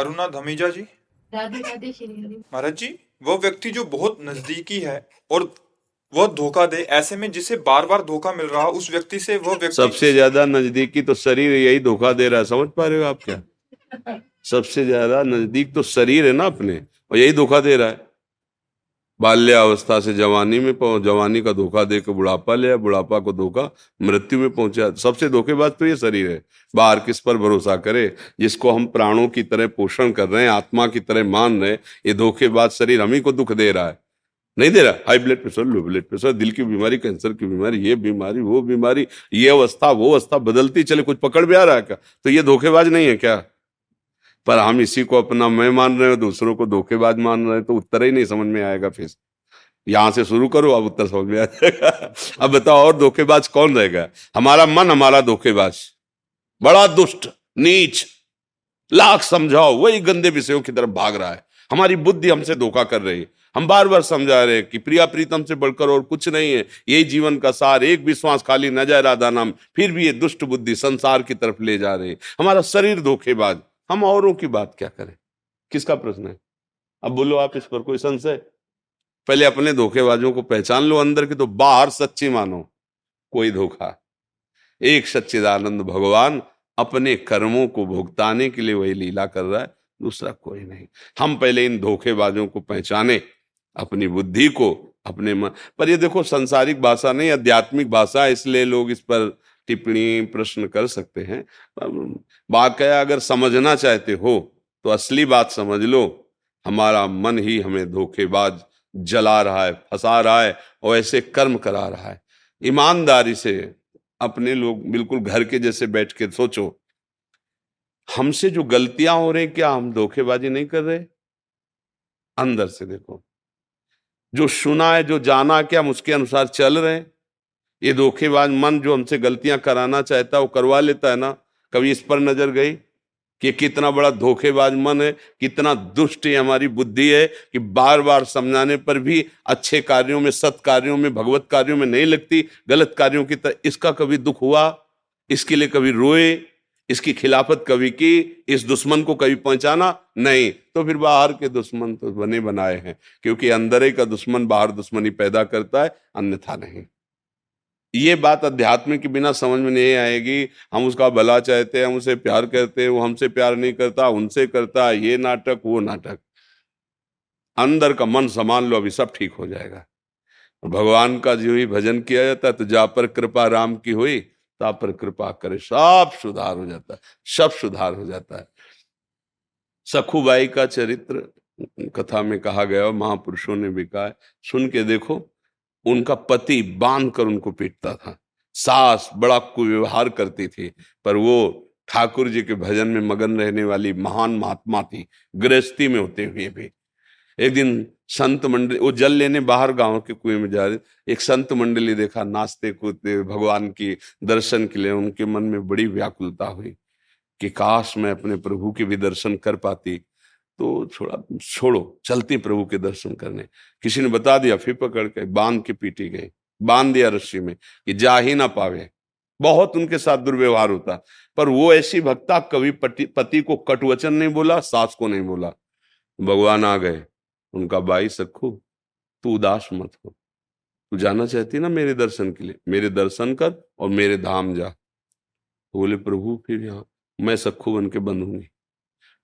अरुणा धमीजा जी, महाराज जी, वह व्यक्ति जो बहुत नजदीकी है और वह धोखा दे, ऐसे में जिसे बार बार धोखा मिल रहा, उस व्यक्ति से वह व्यक्ति सबसे ज्यादा नजदीकी तो शरीर, यही धोखा दे रहा है। समझ पा रहे हो आप क्या? सबसे ज्यादा नजदीक तो शरीर है ना अपने, और यही धोखा दे रहा है। बाल्यावस्था से जवानी में, जवानी का धोखा दे के बुढ़ापा ले, बुढ़ापा को धोखा मृत्यु में पहुंचा। सबसे धोखेबाज तो ये शरीर है। बाहर किस पर भरोसा करे, जिसको हम प्राणों की तरह पोषण कर रहे हैं, आत्मा की तरह मान रहे हैं, ये धोखेबाज शरीर हम ही को दुख दे रहा है। नहीं दे रहा? High blood pressure, low blood pressure, दिल की बीमारी, कैंसर की बीमारी, ये बीमारी, वो बीमारी, ये अवस्था, वो अवस्था, बदलती चले, कुछ पकड़ भी आ रहा है क्या? तो ये धोखेबाज नहीं है क्या? पर हम इसी को अपना मैं मान रहे हो, दूसरों को धोखेबाज मान रहे हैं, तो उत्तर ही नहीं समझ में आएगा। फिर यहां से शुरू करो, अब उत्तर समझ में आ जाएगा। अब बताओ, और धोखेबाज कौन रहेगा? हमारा मन हमारा धोखेबाज, बड़ा दुष्ट, नीच, लाख समझाओ वही गंदे विषयों की तरफ भाग रहा है। हमारी बुद्धि हमसे धोखा कर रही है। हम बार बार समझा रहे हैं कि प्रिया प्रीतम से बढ़कर और कुछ नहीं है, यही जीवन का सार, एक भी श्वास खाली न जाए राधा नाम, फिर भी ये दुष्ट बुद्धि संसार की तरफ ले जा रही है। हमारा शरीर धोखेबाज, हम औरों की बात क्या करें? किसका प्रश्न है? अब बोलो आप, इस पर कोई संशय? पहले अपने धोखेबाजों को पहचान लो अंदर के, तो बाहर सच्ची मानो कोई धोखा। एक सच्चिदानंद भगवान अपने कर्मों को भुगताने के लिए वही लीला कर रहा है, दूसरा कोई नहीं। हम पहले इन धोखेबाजों को पहचाने, अपनी बुद्धि को, अपने मन पर। ये देखो, सांसारिक भाषा नहीं, आध्यात्मिक भाषा, इसलिए लोग इस पर टिप्पणी प्रश्न कर सकते हैं। वाकया अगर समझना चाहते हो तो असली बात समझ लो, हमारा मन ही हमें धोखेबाज जला रहा है, फंसा रहा है और ऐसे कर्म करा रहा है। ईमानदारी से अपने लोग बिल्कुल घर के जैसे बैठ के सोचो, हमसे जो गलतियां हो रही, क्या हम धोखेबाजी नहीं कर रहे? अंदर से देखो, जो सुना है, जो जाना, क्या हम उसके अनुसार चल रहे हैं? ये धोखेबाज मन जो हमसे गलतियां कराना चाहता है वो करवा लेता है ना। कभी इस पर नजर गई कि कितना बड़ा धोखेबाज मन है, कितना दुष्ट है हमारी बुद्धि है, कि बार बार समझाने पर भी अच्छे कार्यों में, सत कार्यों में, भगवत कार्यों में नहीं लगती, गलत कार्यों की तरह। इसका कभी दुख हुआ? इसके लिए कभी रोए? इसकी खिलाफत कभी की? इस दुश्मन को कभी पहचाना? नहीं। तो फिर बाहर के दुश्मन तो बने बनाए हैं, क्योंकि अंदर ही का दुश्मन बाहर दुश्मनी पैदा करता है, अन्यथा नहीं। ये बात अध्यात्म के बिना समझ में नहीं आएगी। हम उसका भला चाहते हैं, हम उसे प्यार करते हैं, वो हमसे प्यार नहीं करता, उनसे करता, ये नाटक वो नाटक। अंदर का मन संभाल लो, अभी सब ठीक हो जाएगा। भगवान का जो ही भजन किया जाता है, तो जा पर कृपा राम की हुई, ता पर कृपा करे, सब सुधार हो जाता है, सब सुधार हो जाता है। सखुबाई का चरित्र कथा में कहा गया, महापुरुषों ने भी कहा है, सुन के देखो। उनका पति बांध कर उनको पीटता था, सास बड़ा कुव्यवहार करती थी, पर वो ठाकुर जी के भजन में मगन रहने वाली महान महात्मा थी, गृहस्थी में होते हुए भी। एक दिन संत मंडली, वो जल लेने बाहर गांव के कुएं में जा रहे, एक संत मंडली देखा नाचते कूदते भगवान की दर्शन के लिए। उनके मन में बड़ी व्याकुलता हुई कि काश मैं अपने प्रभु के भी दर्शन कर पाती, तो छोड़ो चलती प्रभु के दर्शन करने। किसी ने बता दिया, फिर पकड़ के बांध के पीटी गई, बांध दिया रस्सी में कि जा ही ना पावे। बहुत उनके साथ दुर्व्यवहार होता, पर वो ऐसी भक्ता कभी पति को कटवचन नहीं बोला, सास को नहीं बोला। भगवान आ गए, उनका भाई सखू तू उदास मत हो, तू जाना चाहती ना मेरे दर्शन के लिए, मेरे दर्शन कर और मेरे धाम जा। बोले प्रभु फिर यहाँ मैं सखू बन के बंधूंगी।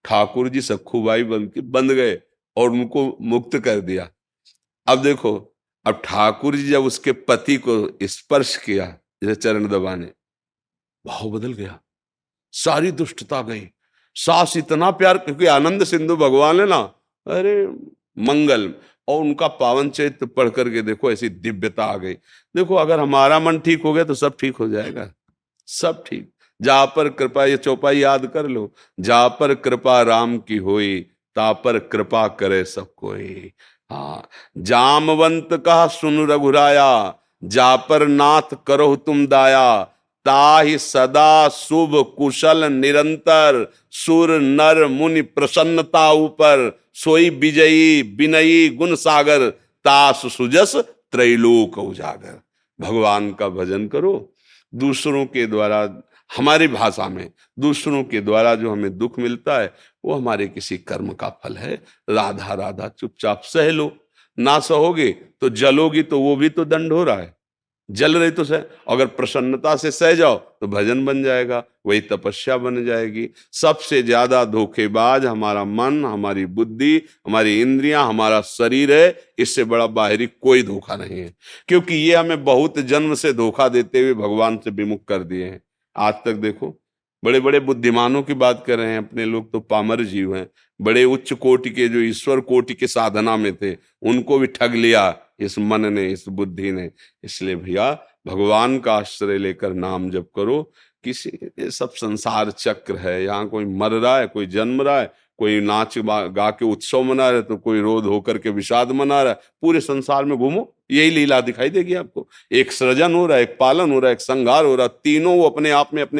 ठाकुर जी सखू भाई बन के बंध गए और उनको मुक्त कर दिया। अब देखो, अब ठाकुर जी जब उसके पति को स्पर्श किया जैसे चरण दबाने, भाव बदल गया, सारी दुष्टता गई। सास इतना प्यार, क्योंकि आनंद सिंधु भगवान है ना, अरे मंगल, और उनका पावन चरित्र पढ़ करके देखो ऐसी दिव्यता आ गई। देखो अगर हमारा मन ठीक हो गया तो सब ठीक हो जाएगा, सब ठीक। जा पर कृपा, ये चौपाई याद कर लो, जा पर कृपा राम की होई, ता पर कृपा करे सब कोई। हाँ, जामवंत कहा सुन रघुराया, जा पर नाथ करो तुम दाया, ताहि सदा शुभ कुशल निरंतर, सुर नर मुनि प्रसन्नता ऊपर, सोई विजयी बिनयी गुण सागर, तास सुजस त्रैलोक उजागर। भगवान का भजन करो, दूसरों के द्वारा, हमारी भाषा में दूसरों के द्वारा जो हमें दुख मिलता है वो हमारे किसी कर्म का फल है। राधा राधा चुपचाप सह लो, ना सहोगे तो जलोगी, तो वो भी तो दंड हो रहा है, जल रही तो सह। अगर प्रसन्नता से सह जाओ तो भजन बन जाएगा, वही तपस्या बन जाएगी। सबसे ज्यादा धोखेबाज हमारा मन, हमारी बुद्धि, हमारी इंद्रियां, हमारा शरीर है। इससे बड़ा बाहरी कोई धोखा नहीं है, क्योंकि ये हमें बहुत जन्म से धोखा देते हुए भगवान से विमुख कर दिए हैं। आज तक देखो, बड़े बड़े बुद्धिमानों की बात कर रहे हैं, अपने लोग तो पामर जीव हैं। बड़े उच्च कोटि के, जो ईश्वर कोटि के साधना में थे, उनको भी ठग लिया इस मन ने, इस बुद्धि ने। इसलिए भैया भगवान का आश्रय लेकर नाम जप करो। किसी, ये सब संसार चक्र है, यहाँ कोई मर रहा है, कोई जन्म रहा है, कोई नाच गा के उत्सव मना रहा है, तो कोई रोध होकर के विषाद मना रहा है। पूरे संसार में घूमो, यही लीला दिखाई देगी आपको। एक सृजन हो रहा है, एक पालन हो रहा है, एक संहार हो रहा है, तीनों वो अपने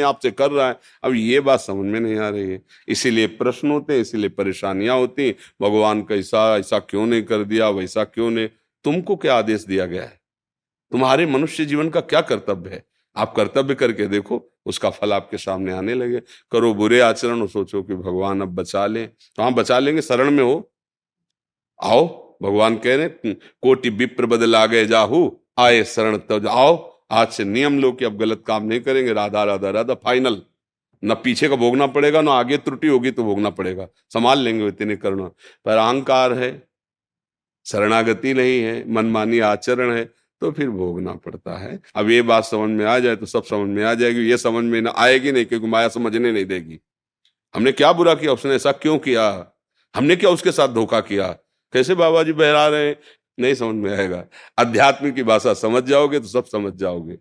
आप से कर रहा है। अब ये बात समझ में नहीं आ रही है, इसीलिए प्रश्न होते हैं, इसीलिए परेशानियां होती हैं। भगवान का ऐसा क्यों नहीं कर दिया, वैसा क्यों नहीं। तुमको क्या आदेश दिया गया है, तुम्हारे मनुष्य जीवन का क्या कर्तव्य है? आप कर्तव्य करके देखो, उसका फल आपके सामने आने लगे। करो बुरे आचरण और सोचो कि भगवान अब बचा लें, तो हाँ बचा लेंगे, शरण में हो आओ। भगवान कह रहे कोटि विप्र बदल आ गए जाहू, आए शरण तब आओ। आज से नियम लो कि अब गलत काम नहीं करेंगे। राधा राधा राधा, फाइनल। ना पीछे का भोगना पड़ेगा, ना आगे त्रुटि होगी तो भोगना पड़ेगा, संभाल लेंगे इतने करुणा। पर अहंकार है, शरणागति नहीं है, मनमानी आचरण है, तो फिर भोगना पड़ता है। अब ये बात समझ में आ जाए तो सब समझ में आ जाएगी। ये समझ में ना आएगी नहीं, क्योंकि माया समझने नहीं देगी। हमने क्या बुरा किया, उसने ऐसा क्यों किया, हमने क्या उसके साथ धोखा किया, कैसे बाबा जी बहरा रहे, नहीं समझ में आएगा। अध्यात्म की भाषा समझ जाओगे तो सब समझ जाओगे।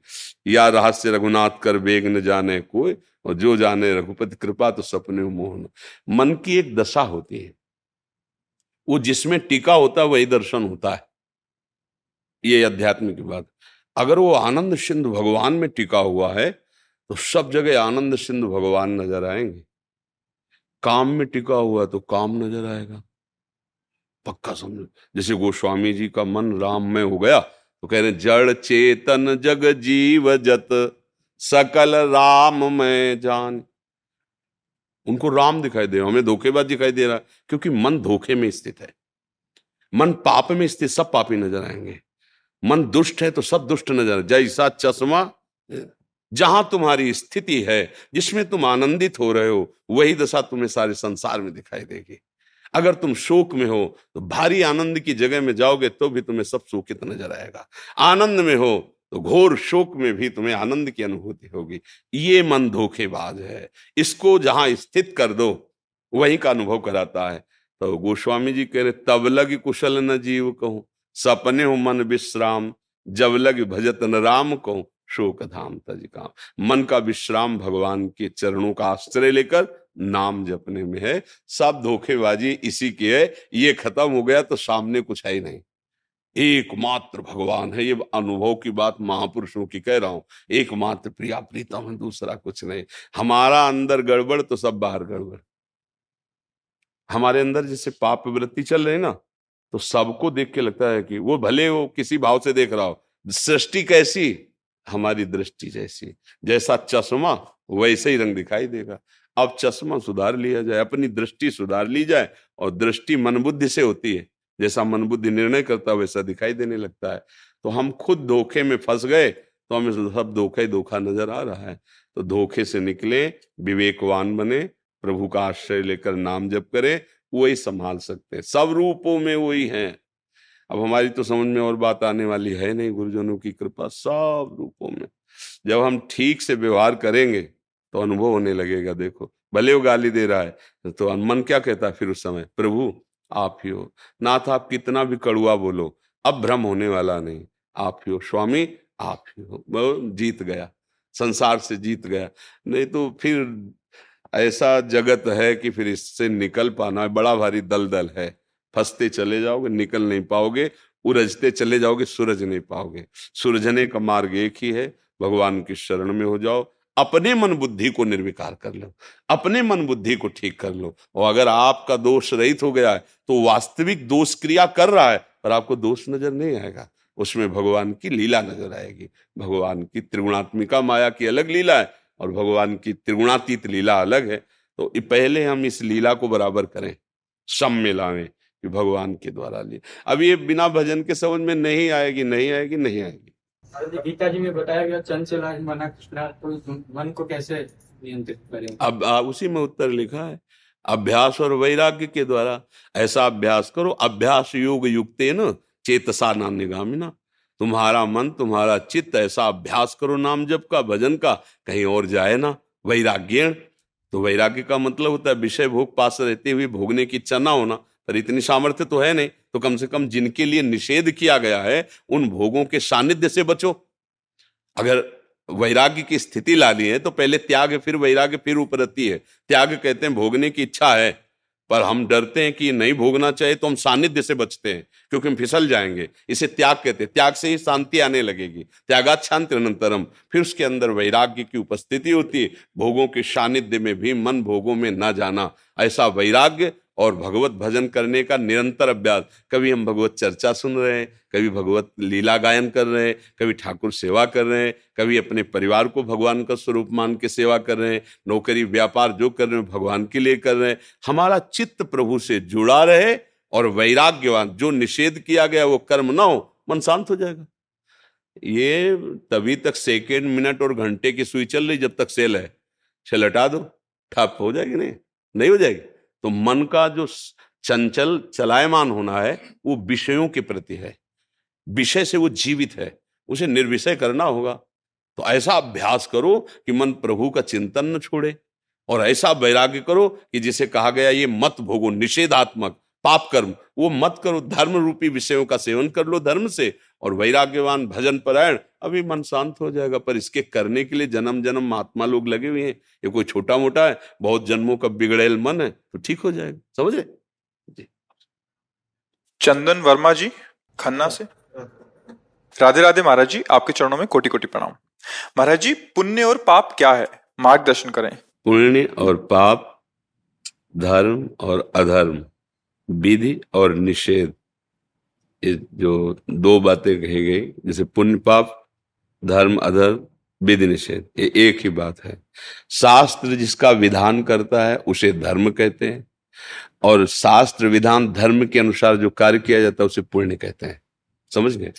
या रहस्य रघुनाथ कर बेग न जाने कोई, और जो जाने रघुपति कृपा तो सपने मोहन। मन की एक दशा होती है, वो जिसमें टीका होता है वही दर्शन होता है। ये अध्यात्म की बात। अगर वो आनंद सिंधु भगवान में टिका हुआ है तो सब जगह आनंद सिंधु भगवान नजर आएंगे। काम में टिका हुआ तो काम नजर आएगा, पक्का समझो। जैसे गोस्वामी जी का मन राम में हो गया तो कह रहे जड़ चेतन जग जीव जत सकल राम में जान। उनको राम दिखाई दे, हमें धोखेबाज दिखाई दे रहा है, क्योंकि मन धोखे में स्थित है, मन पाप में स्थित, सब पापी नजर आएंगे। मन दुष्ट है तो सब दुष्ट नजर। जैसा चश्मा, जहां तुम्हारी स्थिति है, जिसमें तुम आनंदित हो रहे हो, वही दशा तुम्हें सारे संसार में दिखाई देगी। अगर तुम शोक में हो तो भारी आनंद की जगह में जाओगे तो भी तुम्हें सब शोकित नजर आएगा। आनंद में हो तो घोर शोक में भी तुम्हें आनंद की अनुभूति होगी। ये मन धोखेबाज है, इसको जहां स्थित कर दो वही का अनुभव कराता है। तो गोस्वामी जी कह रहे तब लग कुशल न जीव कहूं, सपने हो मन विश्राम, जब लग भजत न राम कहूं, शोक धाम तजिकाम। मन का विश्राम भगवान के चरणों का आश्रय लेकर नाम जपने में है। सब धोखेबाजी इसी की है। ये खत्म हो गया तो सामने कुछ है ही नहीं, एकमात्र भगवान है। ये अनुभव की बात महापुरुषों की कह रहा हूं, एकमात्र प्रिया प्रीतम है, दूसरा कुछ नहीं। हमारा अंदर गड़बड़ तो सब बाहर गड़बड़। हमारे अंदर जैसे पाप वृत्ति चल रही ना, तो सबको देख के लगता है कि वो भले वो किसी भाव से देख रहा हो, सृष्टि कैसी हमारी दृष्टि जैसी, जैसा चश्मा वैसे ही रंग दिखाई देगा। अब चश्मा सुधार लिया जाए, अपनी दृष्टि सुधार ली जाए, और दृष्टि मन बुद्धि से होती है। जैसा मन बुद्धि निर्णय करता है वैसा दिखाई देने लगता है। तो हम खुद धोखे में फंस गए, तो हमें सब धोखा ही धोखा नजर आ रहा है। तो धोखे से निकले, विवेकवान बने, प्रभु का आश्रय लेकर नाम जप करें, वही संभाल सकते हैं। सब रूपों में वही है। अब हमारी तो समझ में और बात आने वाली है नहीं, गुरुजनों की कृपा सब रूपों में। जब हम ठीक से व्यवहार करेंगे तो अनुभव होने लगेगा। देखो भले वो गाली दे रहा है तो मन क्या कहता है फिर उस समय, प्रभु आप ही हो, नाथ आप कितना भी कड़ुआ बोलो अब भ्रम होने वाला नहीं, आप ही हो, स्वामी आप ही हो। वो जीत गया, संसार से जीत गया। नहीं तो फिर ऐसा जगत है कि फिर इससे निकल पाना बड़ा भारी दलदल है। फंसते चले जाओगे, निकल नहीं पाओगे, उरजते चले जाओगे, सूरज नहीं पाओगे। सूरजने का मार्ग एक ही है, भगवान की शरण में हो जाओ, अपने मन बुद्धि को निर्विकार कर लो, अपने मन बुद्धि को ठीक कर लो। और अगर आपका दोष रहित हो गया है तो वास्तविक दोष क्रिया कर रहा है पर आपको दोष नजर नहीं आएगा, उसमें भगवान की लीला नजर आएगी। भगवान की त्रिगुणात्मिका माया की अलग लीला है और भगवान की त्रिगुणातीत लीला अलग है। तो पहले हम इस लीला को बराबर करें, सम मिलाएं कि भगवान के द्वारा लिए। अब ये बिना भजन के समझ में नहीं आएगी, नहीं आएगी, नहीं आएगी। गीता जी में बताया गया चंचल मना कृष्णा, तो मन को कैसे नियंत्रित करें? अब उसी में उत्तर लिखा है, अभ्यास और वैराग्य के द्वारा। ऐसा अभ्यास करो, अभ्यास योग युक्तेन चेतसा नान्यगामिना। तुम्हारा मन, तुम्हारा चित्त, ऐसा अभ्यास करो नाम जप का, भजन का, कहीं और जाए ना। वैराग्यण, तो वैराग्य का मतलब होता है विषय भोग पास रहते हुए भोगने की इच्छा ना होना। पर इतनी सामर्थ्य तो है नहीं, तो कम से कम जिनके लिए निषेध किया गया है उन भोगों के सानिध्य से बचो। अगर वैराग्य की स्थिति लानी है तो पहले त्याग, फिर वैराग्य, फिर उपरती है। त्याग कहते हैं भोगने की इच्छा है पर हम डरते हैं कि नहीं भोगना चाहिए, तो हम सानिध्य से बचते हैं क्योंकि हम फिसल जाएंगे, इसे त्याग कहते हैं। त्याग से ही शांति आने लगेगी, त्यागात् शान्तिरनन्तरम। फिर उसके अंदर वैराग्य की उपस्थिति होती है। भोगों के सानिध्य में भी मन भोगों में ना जाना, ऐसा वैराग्य और भगवत भजन करने का निरंतर अभ्यास। कभी हम भगवत चर्चा सुन रहे हैं, कभी भगवत लीला गायन कर रहे हैं, कभी ठाकुर सेवा कर रहे हैं, कभी अपने परिवार को भगवान का स्वरूप मान के सेवा कर रहे हैं, नौकरी व्यापार जो कर रहे हैं भगवान के लिए कर रहे हैं। हमारा चित्त प्रभु से जुड़ा रहे और वैराग्यवान, जो निषेध किया गया वो कर्म ना हो, मन शांत हो जाएगा। ये तभी तक सेकेंड, मिनट और घंटे की सुई चल रही जब तक सेल है। सेल हटा दो, ठप हो जाएगी, नहीं हो जाएगी। तो मन का जो चंचल चलायमान होना है वो विषयों के प्रति है, विषय से वो जीवित है, उसे निर्विषय करना होगा। तो ऐसा अभ्यास करो कि मन प्रभु का चिंतन न छोड़े, और ऐसा वैराग्य करो कि जिसे कहा गया ये मत भोगो, निषेधात्मक पाप कर्म वो मत करो, धर्म रूपी विषयों का सेवन कर लो धर्म से। और वैराग्यवान भजन परायण, अभी मन शांत हो जाएगा। पर इसके करने के लिए जन्म जन्म महात्मा लोग लगे हुए हैं, ये कोई छोटा मोटा है, बहुत जन्मों का बिगड़ेल मन है, तो ठीक हो जाएगा, समझ रहे जी। चंदन वर्मा जी खन्ना से, राधे राधे महाराज जी, आपके चरणों में कोटि कोटि प्रणाम। महाराज जी, पुण्य और पाप क्या है, मार्गदर्शन करें। पुण्य और पाप, धर्म और अधर्म, विधि और निषेध, ये जो दो बातें कही गई, जैसे पुण्य पाप, धर्म अधर्म, विधि निषेध, ये एक ही बात है। शास्त्र जिसका विधान करता है उसे धर्म कहते हैं, और शास्त्र विधान धर्म के अनुसार जो कार्य किया जाता है उसे पुण्य कहते हैं, समझ गए।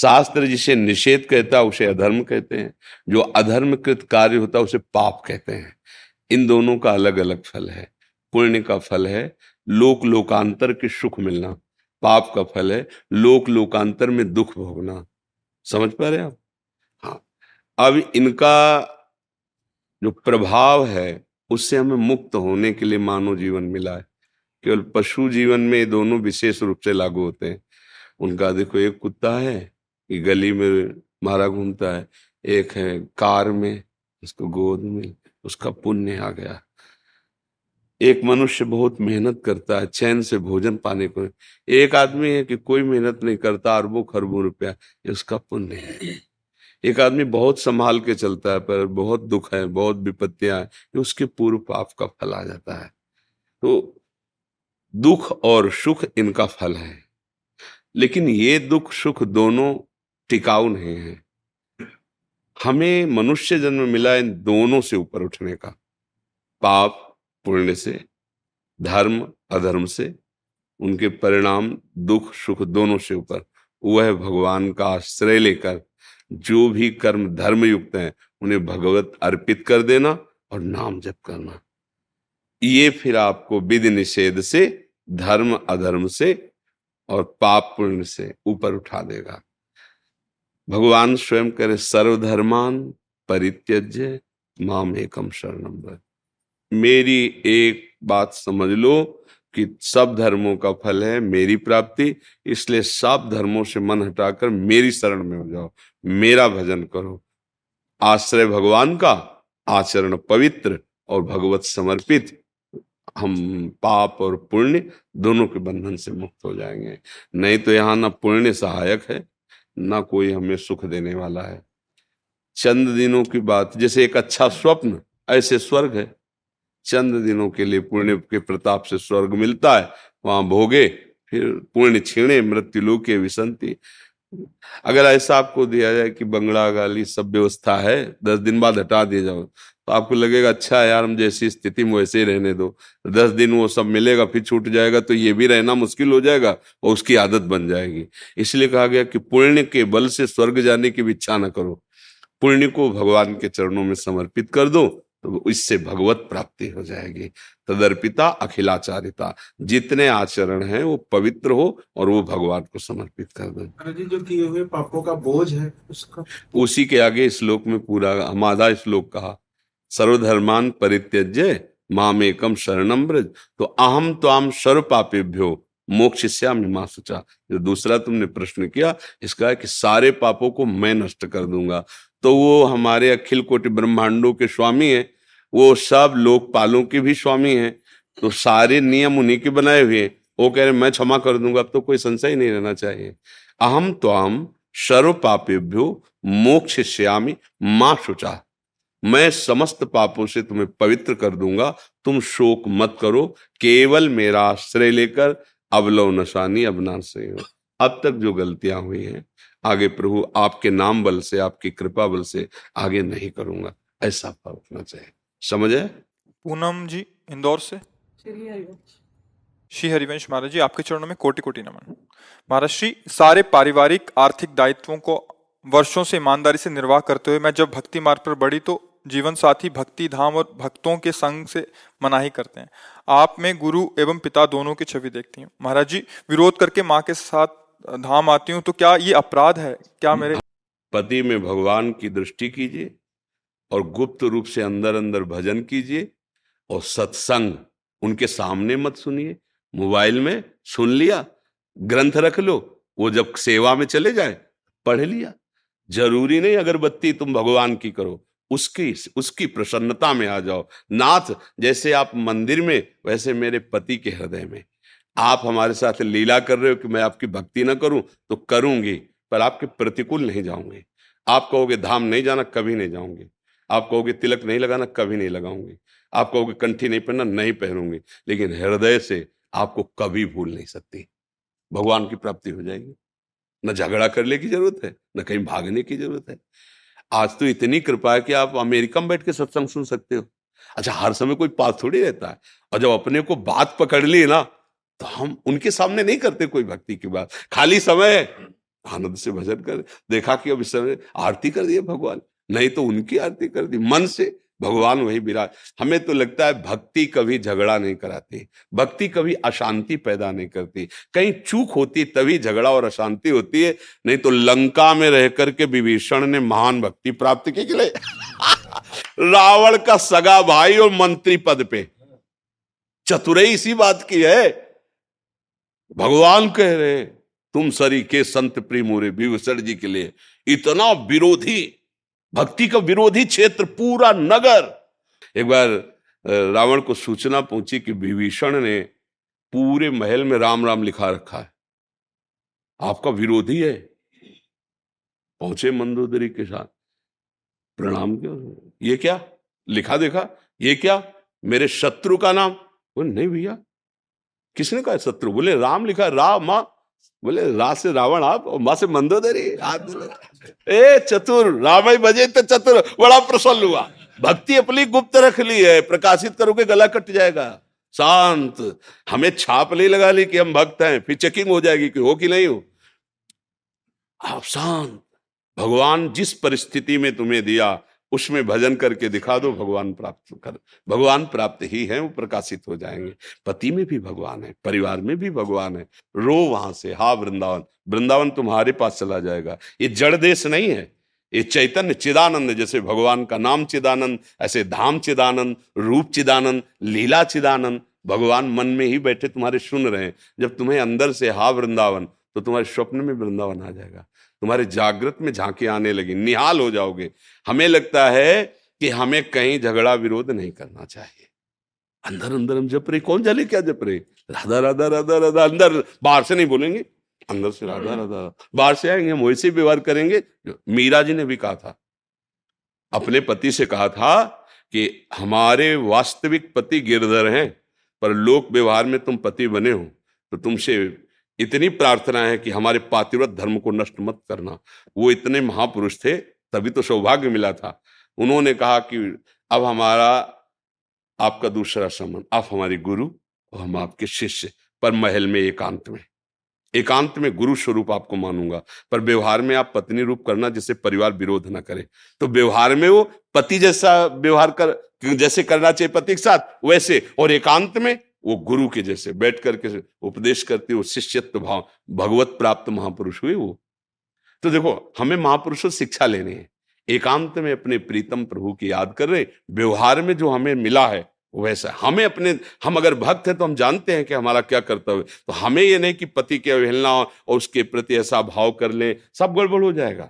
शास्त्र जिसे निषेध कहता है उसे अधर्म कहते हैं, जो अधर्मकृत कार्य होता है उसे पाप कहते हैं। इन दोनों का अलग अलग फल है। पुण्य का फल है लोक लोकांतर के सुख मिलना, पाप का फल है लोक लोकांतर में दुख भोगना, समझ पा रहे आप। हाँ, अब इनका जो प्रभाव है उससे हमें मुक्त होने के लिए मानव जीवन मिला है। केवल पशु जीवन में ये दोनों विशेष रूप से लागू होते हैं। उनका देखो, एक कुत्ता है कि गली में मारा घूमता है, एक है कार में, उसको गोद में, उसका पुण्य आ गया। एक मनुष्य बहुत मेहनत करता है चैन से भोजन पाने को, एक आदमी है कि कोई मेहनत नहीं करता, अरबों खरबों रुपया, ये उसका पुण्य है। एक आदमी बहुत संभाल के चलता है पर बहुत दुख है, बहुत विपत्तियां हैं, ये उसके पूर्व पाप का फल आ जाता है। तो दुख और सुख इनका फल है, लेकिन ये दुख सुख दोनों टिकाऊ नहीं है। हमें मनुष्य जन्म मिला इन दोनों से ऊपर उठने का, पाप पुण्य से, धर्म अधर्म से, उनके परिणाम दुख सुख दोनों से ऊपर। वह भगवान का आश्रय लेकर जो भी कर्म धर्म युक्त हैं उन्हें भगवत अर्पित कर देना और नाम जप करना, ये फिर आपको विधि निषेध से, धर्म अधर्म से और पाप पुण्य से ऊपर उठा देगा। भगवान स्वयं करे सर्वधर्मान परित्यज्य माम एकम शरणम व्रज। मेरी एक बात समझ लो कि सब धर्मों का फल है मेरी प्राप्ति, इसलिए सब धर्मों से मन हटाकर मेरी शरण में हो जाओ, मेरा भजन करो। आश्रय भगवान का, आचरण पवित्र और भगवत समर्पित, हम पाप और पुण्य दोनों के बंधन से मुक्त हो जाएंगे। नहीं तो यहाँ ना पुण्य सहायक है, ना कोई हमें सुख देने वाला है। चंद दिनों की बात, जैसे एक अच्छा स्वप्न, ऐसे स्वर्ग है। चंद दिनों के लिए पुण्य के प्रताप से स्वर्ग मिलता है, वहां भोगे फिर पुण्य छीणे मृत्यु लोके विसंति। अगर ऐसा आपको दिया जाए कि बंगला गाली सब व्यवस्था है, 10 दिन बाद हटा दिए जाओ, तो आपको लगेगा अच्छा यार हम जैसी स्थिति में वैसे ही रहने दो। 10 दिन वो सब मिलेगा फिर छूट जाएगा, तो ये भी रहना मुश्किल हो जाएगा और उसकी आदत बन जाएगी। इसलिए कहा गया कि पुण्य के बल से स्वर्ग जाने की भी इच्छा न करो, पुण्य को भगवान के चरणों में समर्पित कर दो, तो इससे भगवत प्राप्ति हो जाएगी। तदर्पिता अखिलाचारिता, जितने आचरण हैं वो पवित्र हो और वो भगवान को समर्पित कर दो। जो किए हुए पापों का बोझ है उसका, उसी के आगे श्लोक में पूरा हमारा श्लोक कहा, सर्वधर्मान परित्यज्य मामेकम शरणम व्रज। तो अहम त्वाम सर्व पापेभ्यो मोक्षयिष्यामि मा शुचा, जो दूसरा तुमने प्रश्न किया, इसका है कि सारे पापों को मैं नष्ट कर दूंगा। तो वो हमारे अखिल कोटि ब्रह्मांडों के स्वामी हैं, वो सब लोकपालों के भी स्वामी हैं, तो सारे नियम उन्हीं के बनाए हुए हैं। वो कह रहे मैं क्षमा कर दूंगा, अब तो कोई संशय नहीं रहना चाहिए। अहम त्वाम सर्व पापेभ्यो मोक्षयिष्यामि मा शुचा, मैं समस्त पापों से तुम्हें पवित्र कर दूंगा, तुम शोक मत करो, केवल मेरा आश्रय लेकर अवलव नशानी अवनाशय हो। अब तक जो गलतियां हुई हैं आगे प्रभु आपके नाम बल से, आपकी कृपा बल से आगे नहीं करूंगा, ऐसा भाव रखना चाहिए। समझ है? पूनम जी इंदौर से, श्री हरिवंश महाराज जी आपके चरणों में कोटि कोटि नमन। महाराज श्री, सारे पारिवारिक आर्थिक दायित्वों को वर्षों से ईमानदारी से निर्वाह करते हुए मैं जब भक्ति मार्ग पर बढ़ी तो जीवन साथी भक्ति धाम और भक्तों के संग से मनाही करते हैं। आप में गुरु एवं पिता दोनों की छवि देखती हूँ। महाराज जी, विरोध करके माँ के साथ धाम आती हूँ, तो क्या ये अपराध है? क्या मेरे पति में भगवान की दृष्टि कीजिए और गुप्त रूप से अंदर अंदर भजन कीजिए और सत्संग उनके सामने मत सुनिए। मोबाइल में सुन लिया, ग्रंथ रख लो, वो जब सेवा में चले जाए पढ़ लिया। जरूरी नहीं अगरबत्ती तुम भगवान की करो, उसकी प्रसन्नता में आ जाओ। नाथ जैसे आप मंदिर में, वैसे मेरे पति के हृदय में। आप हमारे साथ लीला कर रहे हो कि मैं आपकी भक्ति ना करूं, तो करूंगी, पर आपके प्रतिकूल नहीं जाऊंगी। आप कहोगे धाम नहीं जाना, कभी नहीं जाऊंगी। आप कहोगे तिलक नहीं लगाना, कभी नहीं लगाऊंगी। आप कहोगे कंठी नहीं पहनना, नहीं पहनूंगी। लेकिन हृदय से आपको कभी भूल नहीं सकती, भगवान की प्राप्ति हो जाएगी। न झगड़ा करने की जरूरत है, न कहीं भागने की जरूरत है। आज तो इतनी कृपा है कि आप अमेरिका में बैठ के सत्संग सुन सकते हो। अच्छा, हर समय कोई पास थोड़ी रहता है, और जब अपने को बात पकड़ ली ना, तो हम उनके सामने नहीं करते कोई भक्ति की बात। खाली समय आनंद से भजन कर, देखा कि अब इस समय आरती कर दी भगवान, नहीं तो उनकी आरती कर दी, मन से भगवान वही विराज। हमें तो लगता है भक्ति कभी झगड़ा नहीं कराती, भक्ति कभी अशांति पैदा नहीं करती। कहीं चूक होती तभी झगड़ा और अशांति होती है, नहीं तो लंका में रह करके विभीषण ने महान भक्ति प्राप्त की के लिए रावण का सगा भाई और मंत्री पद पे, चतुराई इसी बात की है। भगवान कह रहे तुम सरी के संत प्री मोरे विभीषण जी के लिए इतना विरोधी भक्ति का विरोधी क्षेत्र पूरा नगर। एक बार रावण को सूचना पहुंची कि विभीषण ने पूरे महल में राम राम लिखा रखा है, आपका विरोधी है। पहुंचे मंदोदरी के साथ, प्रणाम किया, ये क्या लिखा देखा, ये क्या, मेरे शत्रु का नाम। बोले नहीं भैया, किसने कहा शत्रु? बोले राम लिखा, रा मां, बोले रा से रावण आप और मां से मंदोदरी। ए चतुर, राम ही बजे तो चतुर, बड़ा प्रसन्न हुआ। भक्ति अपनी गुप्त रख ली है, प्रकाशित करोगे गला कट जाएगा। शांत, हमें छाप नहीं लगा ली कि हम भक्त हैं, फिर चेकिंग हो जाएगी कि हो कि नहीं हो। आप शांत, भगवान जिस परिस्थिति में तुम्हें दिया उसमें भजन करके दिखा दो, भगवान प्राप्त कर, भगवान प्राप्त ही हैं, वो प्रकाशित हो जाएंगे। पति में भी भगवान है, परिवार में भी भगवान है। रो वहां से, हा वृंदावन, वृंदावन तुम्हारे पास चला जाएगा। ये जड़ देश नहीं है, ये चैतन्य चिदानंद। जैसे भगवान का नाम चिदानंद, ऐसे धाम चिदानंद, रूप चिदानंद, लीला चिदानंद। भगवान मन में ही बैठे तुम्हारे सुन रहे हैं। जब तुम्हें अंदर से हा वृंदावन, तो तुम्हारे स्वप्न में वृंदावन आ जाएगा, तुम्हारे जागृत में झांकी आने लगी, निहाल हो जाओगे। हमें लगता है कि हमें कहीं झगड़ा विरोध नहीं करना चाहिए। अंदर अंदर हम जप रहे, कौन जाने क्या जप रहे, राधा राधा राधा राधा। अंदर बाहर से नहीं बोलेंगे, अंदर से राधा राधा। बाहर से आएंगे हम वैसे व्यवहार करेंगे। मीरा जी ने भी कहा था, अपने पति से कहा था कि हमारे वास्तविक पति गिरधर हैं, पर लोक व्यवहार में तुम पति बने हो, तो तुमसे इतनी प्रार्थना है कि हमारे पातिव्रत धर्म को नष्ट मत करना। वो इतने महापुरुष थे, तभी तो सौभाग्य मिला था। उन्होंने कहा कि अब हमारा आपका दूसरा संबंध, आप हमारे गुरु और हम आपके शिष्य, पर महल में एकांत में, एकांत में गुरु स्वरूप आपको मानूंगा, पर व्यवहार में आप पत्नी रूप करना, जिससे परिवार विरोध ना करे। तो व्यवहार में वो पति जैसा व्यवहार कर, जैसे करना चाहिए पति के साथ वैसे, और एकांत में वो गुरु के जैसे बैठ करके उपदेश करते, वो शिष्यत्व भाव। भगवत प्राप्त महापुरुष हुए वो। तो देखो, हमें महापुरुषों से शिक्षा लेनी है। एकांत में अपने प्रीतम प्रभु की याद कर रहे, व्यवहार में जो हमें मिला है वैसा हमें अपने, हम अगर भक्त हैं तो हम जानते हैं कि हमारा क्या कर्तव्य। तो हमें ये नहीं कि पति की अवहेलना और उसके प्रति ऐसा भाव कर ले, सब गड़बड़ हो जाएगा।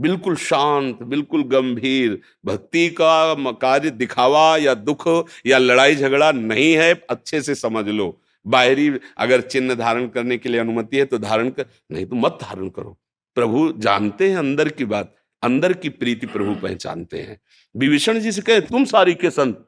बिल्कुल शांत, बिल्कुल गंभीर। भक्ति का कार्य दिखावा या दुख या लड़ाई झगड़ा नहीं है, अच्छे से समझ लो। बाहरी अगर चिन्ह धारण करने के लिए अनुमति है तो धारण कर, नहीं तो मत धारण करो। प्रभु जानते हैं अंदर की बात, अंदर की प्रीति प्रभु पहचानते हैं। विभीषण जी से कहे तुम सारी के संत,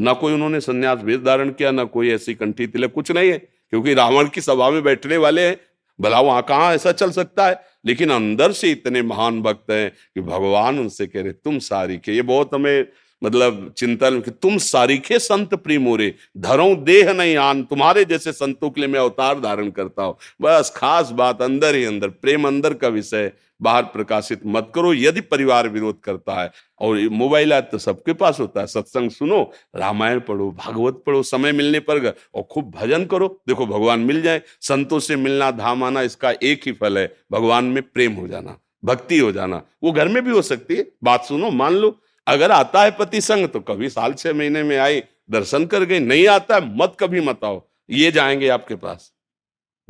ना कोई उन्होंने संन्यास भेष धारण किया, ना कोई ऐसी कंठी तिलक, कुछ नहीं है, क्योंकि रावण की सभा में बैठने वाले हैं। भला वहां कहाँ ऐसा चल सकता है, लेकिन अंदर से इतने महान भक्त हैं कि भगवान उनसे कह रहे तुम सारी के। ये बहुत हमें मतलब चिंतन कि तुम सारी के संत प्रेमोरे धरो देह नहीं आन, तुम्हारे जैसे संतों के लिए मैं अवतार धारण करता हूँ। बस खास बात अंदर ही अंदर, प्रेम अंदर का विषय, बाहर प्रकाशित मत करो। यदि परिवार विरोध करता है, और मोबाइल आज तो सबके पास होता है, सत्संग सुनो, रामायण पढ़ो, भागवत पढ़ो, समय मिलने पर, और खूब भजन करो। देखो भगवान मिल जाए। संतों से मिलना, धाम आना, इसका एक ही फल है, भगवान में प्रेम हो जाना, भक्ति हो जाना। वो घर में भी हो सकती है। बात सुनो, मान लो अगर आता है पति संग तो कभी साल 6 महीने में आई, दर्शन कर गई। नहीं आता है, मत कभी मत आओ। ये जाएंगे आपके पास,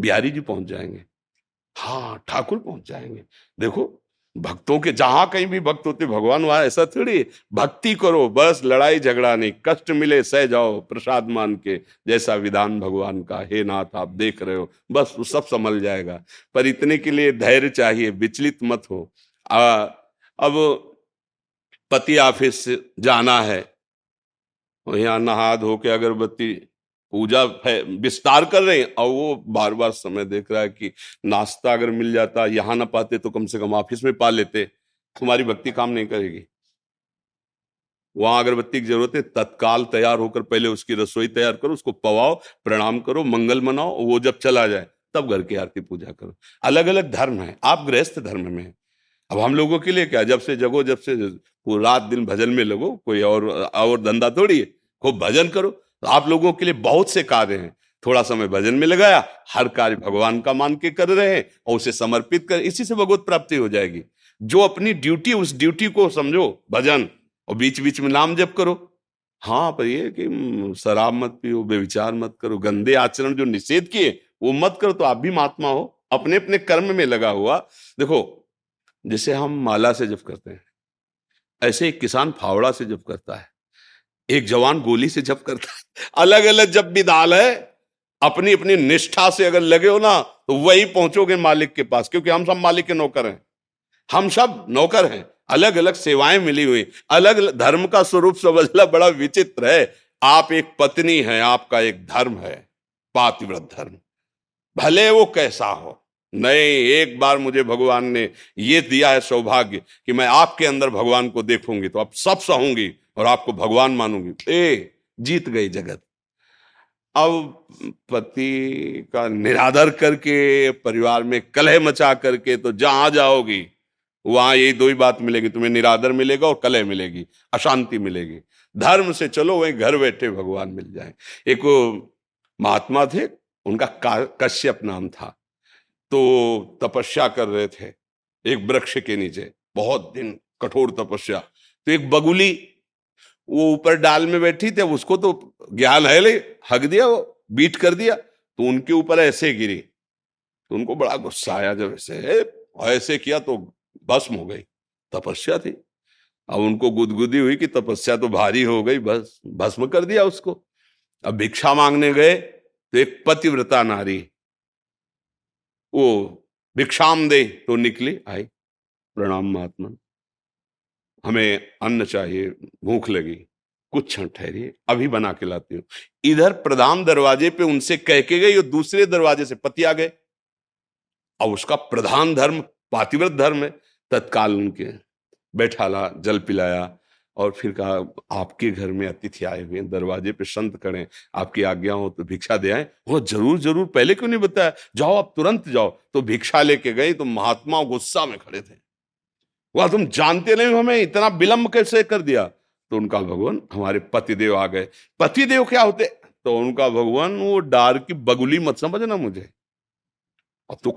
बिहारी जी पहुंच जाएंगे, हाँ ठाकुर पहुंच जाएंगे। देखो भक्तों के जहां कहीं भी भक्त होते, भगवान वहां। ऐसा थोड़ी, भक्ति करो बस, लड़ाई झगड़ा नहीं। कष्ट मिले सह जाओ, प्रसाद मान के, जैसा विधान भगवान का। हे नाथ आप देख रहे हो, बस वो सब संभल जाएगा। पर इतने के लिए धैर्य चाहिए, विचलित मत हो। अब पति ऑफिस जाना है, यहाँ नहा धो के अगरबत्ती पूजा विस्तार कर रहे हैं, और वो बार बार समय देख रहा है कि नाश्ता अगर मिल जाता, यहाँ ना पाते तो कम से कम ऑफिस में पा लेते। तुम्हारी भक्ति काम नहीं करेगी। वहां अगरबत्ती की जरूरत है, तत्काल तैयार होकर पहले उसकी रसोई तैयार करो, उसको पवाओ, प्रणाम करो, मंगल मनाओ। वो जब चला जाए तब घर की आरती पूजा करो। अलग अलग धर्म है, आप गृहस्थ धर्म में। अब हम लोगों के लिए क्या, जब से जगो, जब से रात दिन भजन में लगो, कोई और धंधा थोड़ी है। खूब भजन करो। तो आप लोगों के लिए बहुत से कार्य हैं। थोड़ा समय भजन में लगाया, हर कार्य भगवान का मान के कर रहे हैं और उसे समर्पित कर, इसी से भगवत प्राप्ति हो जाएगी। जो अपनी ड्यूटी, उस ड्यूटी को समझो, भजन, और बीच बीच में नाम जप करो। हाँ, पर ये कि शराब मत पियो, बेविचार मत करो, गंदे आचरण जो निषेध किए वो मत करो। तो आप भी महात्मा हो, अपने अपने कर्म में लगा हुआ। देखो जैसे हम माला से जप करते हैं, ऐसे एक किसान फावड़ा से जप करता है, एक जवान गोली से जप करता है, अलग अलग जप भी दाल है। अपनी अपनी निष्ठा से अगर लगे हो ना तो वही पहुंचोगे मालिक के पास, क्योंकि हम सब मालिक के नौकर हैं, हम सब नौकर हैं, अलग अलग सेवाएं मिली हुई, अलग धर्म का स्वरूप समझना बड़ा विचित्र है। आप एक पत्नी हैं, आपका एक धर्म है, पातिव्रत धर्म, भले वो कैसा हो। नहीं, एक बार मुझे भगवान ने ये दिया है सौभाग्य कि मैं आपके अंदर भगवान को देखूंगी, तो आप सब सहूंगी और आपको भगवान मानूंगी। ए, जीत गई जगत। अब पति का निरादर करके, परिवार में कलह मचा करके, तो जहां जाओगी वहां यही दो ही बात मिलेगी, तुम्हें निरादर मिलेगा और कलह मिलेगी, अशांति मिलेगी। धर्म से चलो, वहीं घर बैठे भगवान मिल जाए। एक महात्मा थे, उनका कश्यप नाम था, तो तपस्या कर रहे थे एक वृक्ष के नीचे, बहुत दिन कठोर तपस्या। तो एक बगुली वो ऊपर डाल में बैठी थी, उसको तो ज्ञान है ले, हग दिया, वो बीट कर दिया, तो उनके ऊपर ऐसे गिरी। तो उनको बड़ा गुस्सा आया, जब ऐसे किया तो भस्म हो गई, तपस्या थी। अब उनको गुदगुदी हुई कि तपस्या तो भारी हो गई, बस भस्म कर दिया उसको। अब भिक्षा मांगने गए तो एक पतिव्रता नारी वो भिक्षाम दे, तो निकली, आई, प्रणाम महात्मा, हमें अन्न चाहिए, भूख लगी, कुछ क्षण ठहरिए, अभी बना के लाती हूँ। इधर प्रधान दरवाजे पे उनसे कह के गई, और दूसरे दरवाजे से पति आ गए। अब उसका प्रधान धर्म पातिव्रत धर्म है, तत्काल उनके बैठाला, जल पिलाया, और फिर कहा आपके घर में अतिथि आए हुए, दरवाजे पे संत करें, आपकी आज्ञा हो तो भिक्षा दे आए। वो जरूर जरूर, पहले क्यों नहीं बताया, जाओ आप तुरंत जाओ। तो भिक्षा लेके गई, तो महात्मा गुस्सा में खड़े थे, वाह तुम जानते नहीं हमें, इतना विलंब कैसे कर दिया। तो उनका भगवान हमारे पतिदेव आ गए। पतिदेव क्या होते, तो उनका भगवान वो डार की बगुली मत समझना मुझे। और तो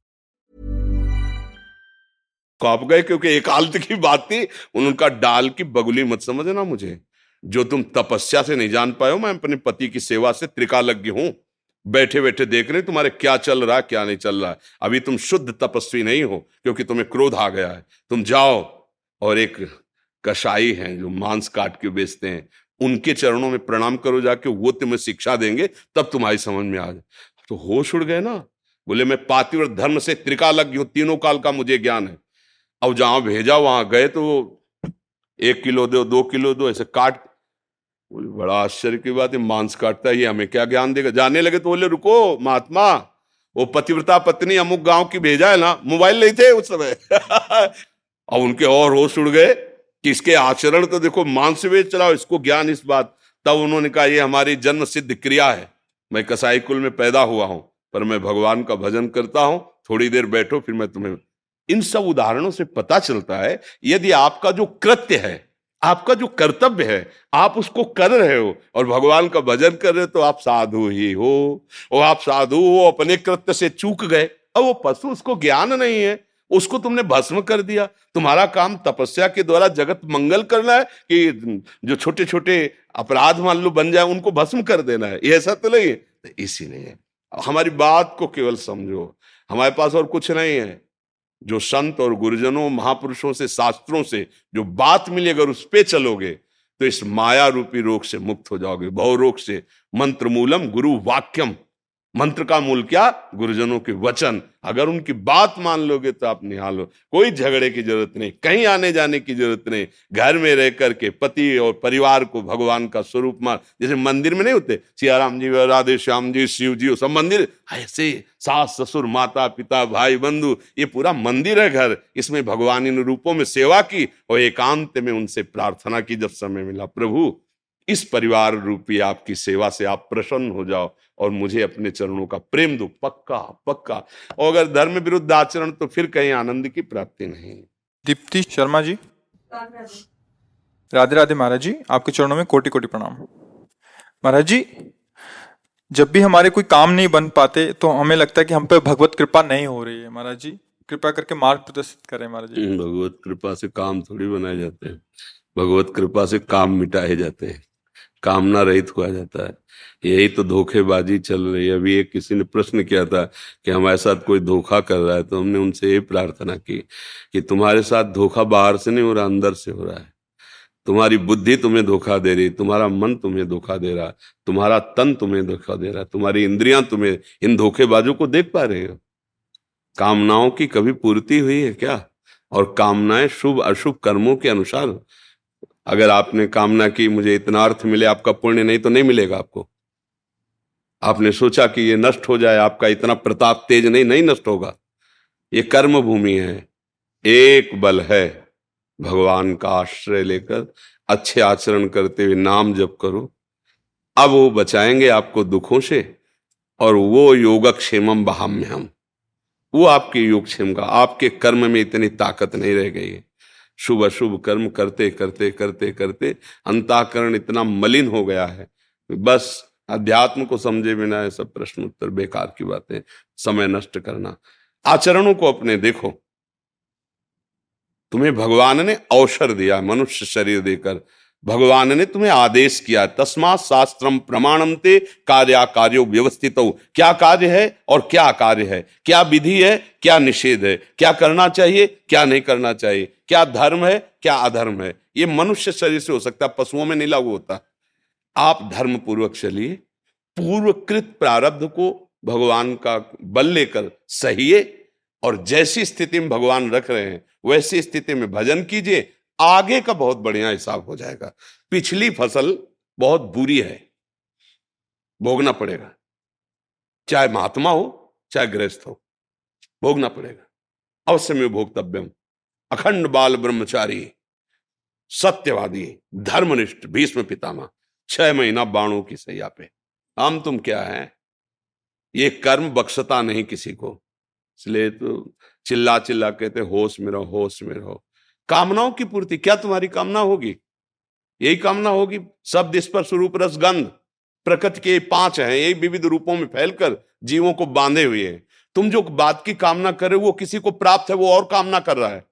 आप गए, क्योंकि एकांत की बात थी। उनका डाल की बगुली मत समझना मुझे, जो तुम तपस्या से नहीं जान पाए हो, मैं अपने पति की सेवा से त्रिकालज्ञ हूं। बैठे बैठे देख रहे तुम्हारे क्या चल रहा है, क्या नहीं चल रहा है। अभी तुम शुद्ध तपस्वी नहीं हो, क्योंकि तुम्हें क्रोध आ गया है। तुम जाओ, और एक कसाई हैं जो मांस काट के बेचते हैं, उनके चरणों में प्रणाम करो जाके, वो तुम्हें शिक्षा देंगे, तब तुम्हारी समझ में आ जाए। तो होश उड़ गए ना, बोले मैं पातिव्रत धर्म से त्रिकालज्ञ हूं, तीनों काल का मुझे ज्ञान है। अब जहां भेजा वहां गए, तो 1 किलो दो, 2 किलो दो, ऐसे काट। बोले बड़ा आश्चर्य की बात है, मांस काटता है, ये हमें क्या ज्ञान देगा। जाने लगे तो बोले रुको महात्मा, वो पतिव्रता पत्नी अमुक गांव की भेजा है ना, मोबाइल नहीं थे उस समय। अब उनके और होश उड़ गए कि इसके आचरण तो देखो, मांस वेच चलाओ, इसको ज्ञान इस बात। तब उन्होंने कहा ये हमारी जन्म सिद्ध क्रिया है, मैं कसाई कुल में पैदा हुआ हूं, पर मैं भगवान का भजन करता हूं, थोड़ी देर बैठो फिर मैं तुम्हें। इन सब उदाहरणों से पता चलता है, यदि आपका जो कृत्य है, आपका जो कर्तव्य है, आप उसको कर रहे हो और भगवान का भजन कर रहे हो, तो आप साधु ही हो। और आप साधु हो, अपने कृत्य से चूक गए। अब वो पशु, उसको ज्ञान नहीं है, उसको तुमने भस्म कर दिया। तुम्हारा काम तपस्या के द्वारा जगत मंगल करना है, कि जो छोटे छोटे अपराध मान लो बन जाए, उनको भस्म कर देना है, ये ऐसा तो नहीं है। इसीलिए हमारी बात को केवल समझो, हमारे पास और कुछ नहीं है। जो संत और गुरुजनों, महापुरुषों से, शास्त्रों से जो बात मिली, अगर उस पे चलोगे तो इस माया रूपी रोग से मुक्त हो जाओगे, भव रोग से। मंत्र मूलम गुरु वाक्यम, मंत्र का मूल क्या? गुरुजनों के वचन। अगर उनकी बात मान लोगे तो आप निहाल हो। कोई झगड़े की जरूरत नहीं, कहीं आने जाने की जरूरत नहीं। घर में रह करके पति और परिवार को भगवान का स्वरूप मान। जैसे मंदिर में नहीं होते सियाराम जी, राधे श्याम जी, शिव जी, सब मंदिर ऐसे। सास ससुर, माता पिता, भाई बंधु, ये पूरा मंदिर है घर। इसमें भगवान इन रूपों में सेवा की और एकांत में उनसे प्रार्थना की। जब समय मिला, प्रभु इस परिवार रूपी आपकी सेवा से आप प्रसन्न हो जाओ और मुझे अपने चरणों का प्रेम दो। पक्का पक्का। और अगर धर्म विरुद्ध आचरण तो फिर कहीं आनंद की प्राप्ति नहीं। दीप्ति शर्मा जी, राधे राधे। महाराज जी, आपके चरणों में कोटि कोटि प्रणाम। महाराज जी, जब भी हमारे कोई काम नहीं बन पाते तो हमें लगता है कि हम पे भगवत कृपा नहीं हो रही है। महाराज जी, कृपा करके मार्ग प्रदर्शित करें। महाराज जी, भगवत कृपा से काम थोड़ी बनाए जाते हैं, भगवत कृपा से काम मिटाए जाते हैं, कामना रहित हुआ जाता है। यही तो धोखेबाजी चल रही है। अभी एक किसी ने प्रश्न किया था कि हमारे साथ कोई धोखा कर रहा है, तो हमने उनसे ये प्रार्थना की कि तुम्हारे साथ धोखा बाहर से नहीं हो रहा, अंदर से हो रहा है। तुम्हारी बुद्धि तुम्हें धोखा दे रही, तुम्हारा मन तुम्हें धोखा दे रहा, तुम्हारा तन तुम्हें धोखा दे रहा, तुम्हारी इंद्रियां तुम्हें। इन धोखेबाजों को देख पा रहे हो? कामनाओं की कभी पूर्ति हुई है क्या? और कामनाएं शुभ अशुभ कर्मों के अनुसार। अगर आपने कामना की मुझे इतना अर्थ मिले, आपका पुण्य नहीं तो नहीं मिलेगा आपको। आपने सोचा कि ये नष्ट हो जाए, आपका इतना प्रताप तेज नहीं नष्ट होगा। ये कर्म भूमि है, एक बल है। भगवान का आश्रय लेकर अच्छे आचरण करते हुए नाम जप करो। अब वो बचाएंगे आपको दुखों से। और वो योगक्षेमम वहाम्य हम, वो आपके योगक्षेम का। आपके कर्म में इतनी ताकत नहीं रह गई है। शुभ अशुभ कर्म करते करते करते करते अंतःकरण इतना मलिन हो गया है। बस अध्यात्म को समझे बिना ये सब प्रश्न उत्तर बेकार की बातें, समय नष्ट करना। आचरणों को अपने देखो। तुम्हें भगवान ने अवसर दिया, मनुष्य शरीर देकर भगवान ने तुम्हें आदेश किया। तस्मात् शास्त्रम प्रमाणम ते कार्याकार्यो व्यवस्थितौ। क्या कार्य है और क्या कार्य है, क्या विधि है, क्या निषेध है, क्या करना चाहिए, क्या नहीं करना चाहिए, क्या धर्म है, क्या अधर्म है। ये मनुष्य शरीर से हो सकता है, पशुओं में नहीं लागू होता। आप धर्म पूर्वक चलिए, पूर्वकृत प्रारब्ध को भगवान का बल लेकर सहिए। और जैसी स्थिति में भगवान रख रहे हैं वैसी स्थिति में भजन कीजिए। आगे का बहुत बढ़िया हिसाब हो जाएगा। पिछली फसल बहुत बुरी है, भोगना पड़ेगा। चाहे महात्मा हो चाहे गृहस्थ हो, भोगना पड़ेगा। अवश्य में भोक्तव्यम। अखंड बाल ब्रह्मचारी, सत्यवादी, धर्मनिष्ठ भीष्म पितामह 6 महीना बाणों की सैया पे। हम तुम क्या हैं? ये कर्म बख्शता नहीं किसी को। इसलिए तो चिल्ला चिल्ला कहते होश में रहो, होश में रहो। कामनाओं की पूर्ति। क्या तुम्हारी कामना होगी? यही कामना होगी। शब्द, स्पर्श, रूप, रस, गंध, प्रकृति के 5 हैं। यही विविध रूपों में फैलकर जीवों को बांधे हुए हैं। तुम जो बात की कामना कर रहे हो वो किसी को प्राप्त है, वो और कामना कर रहा है।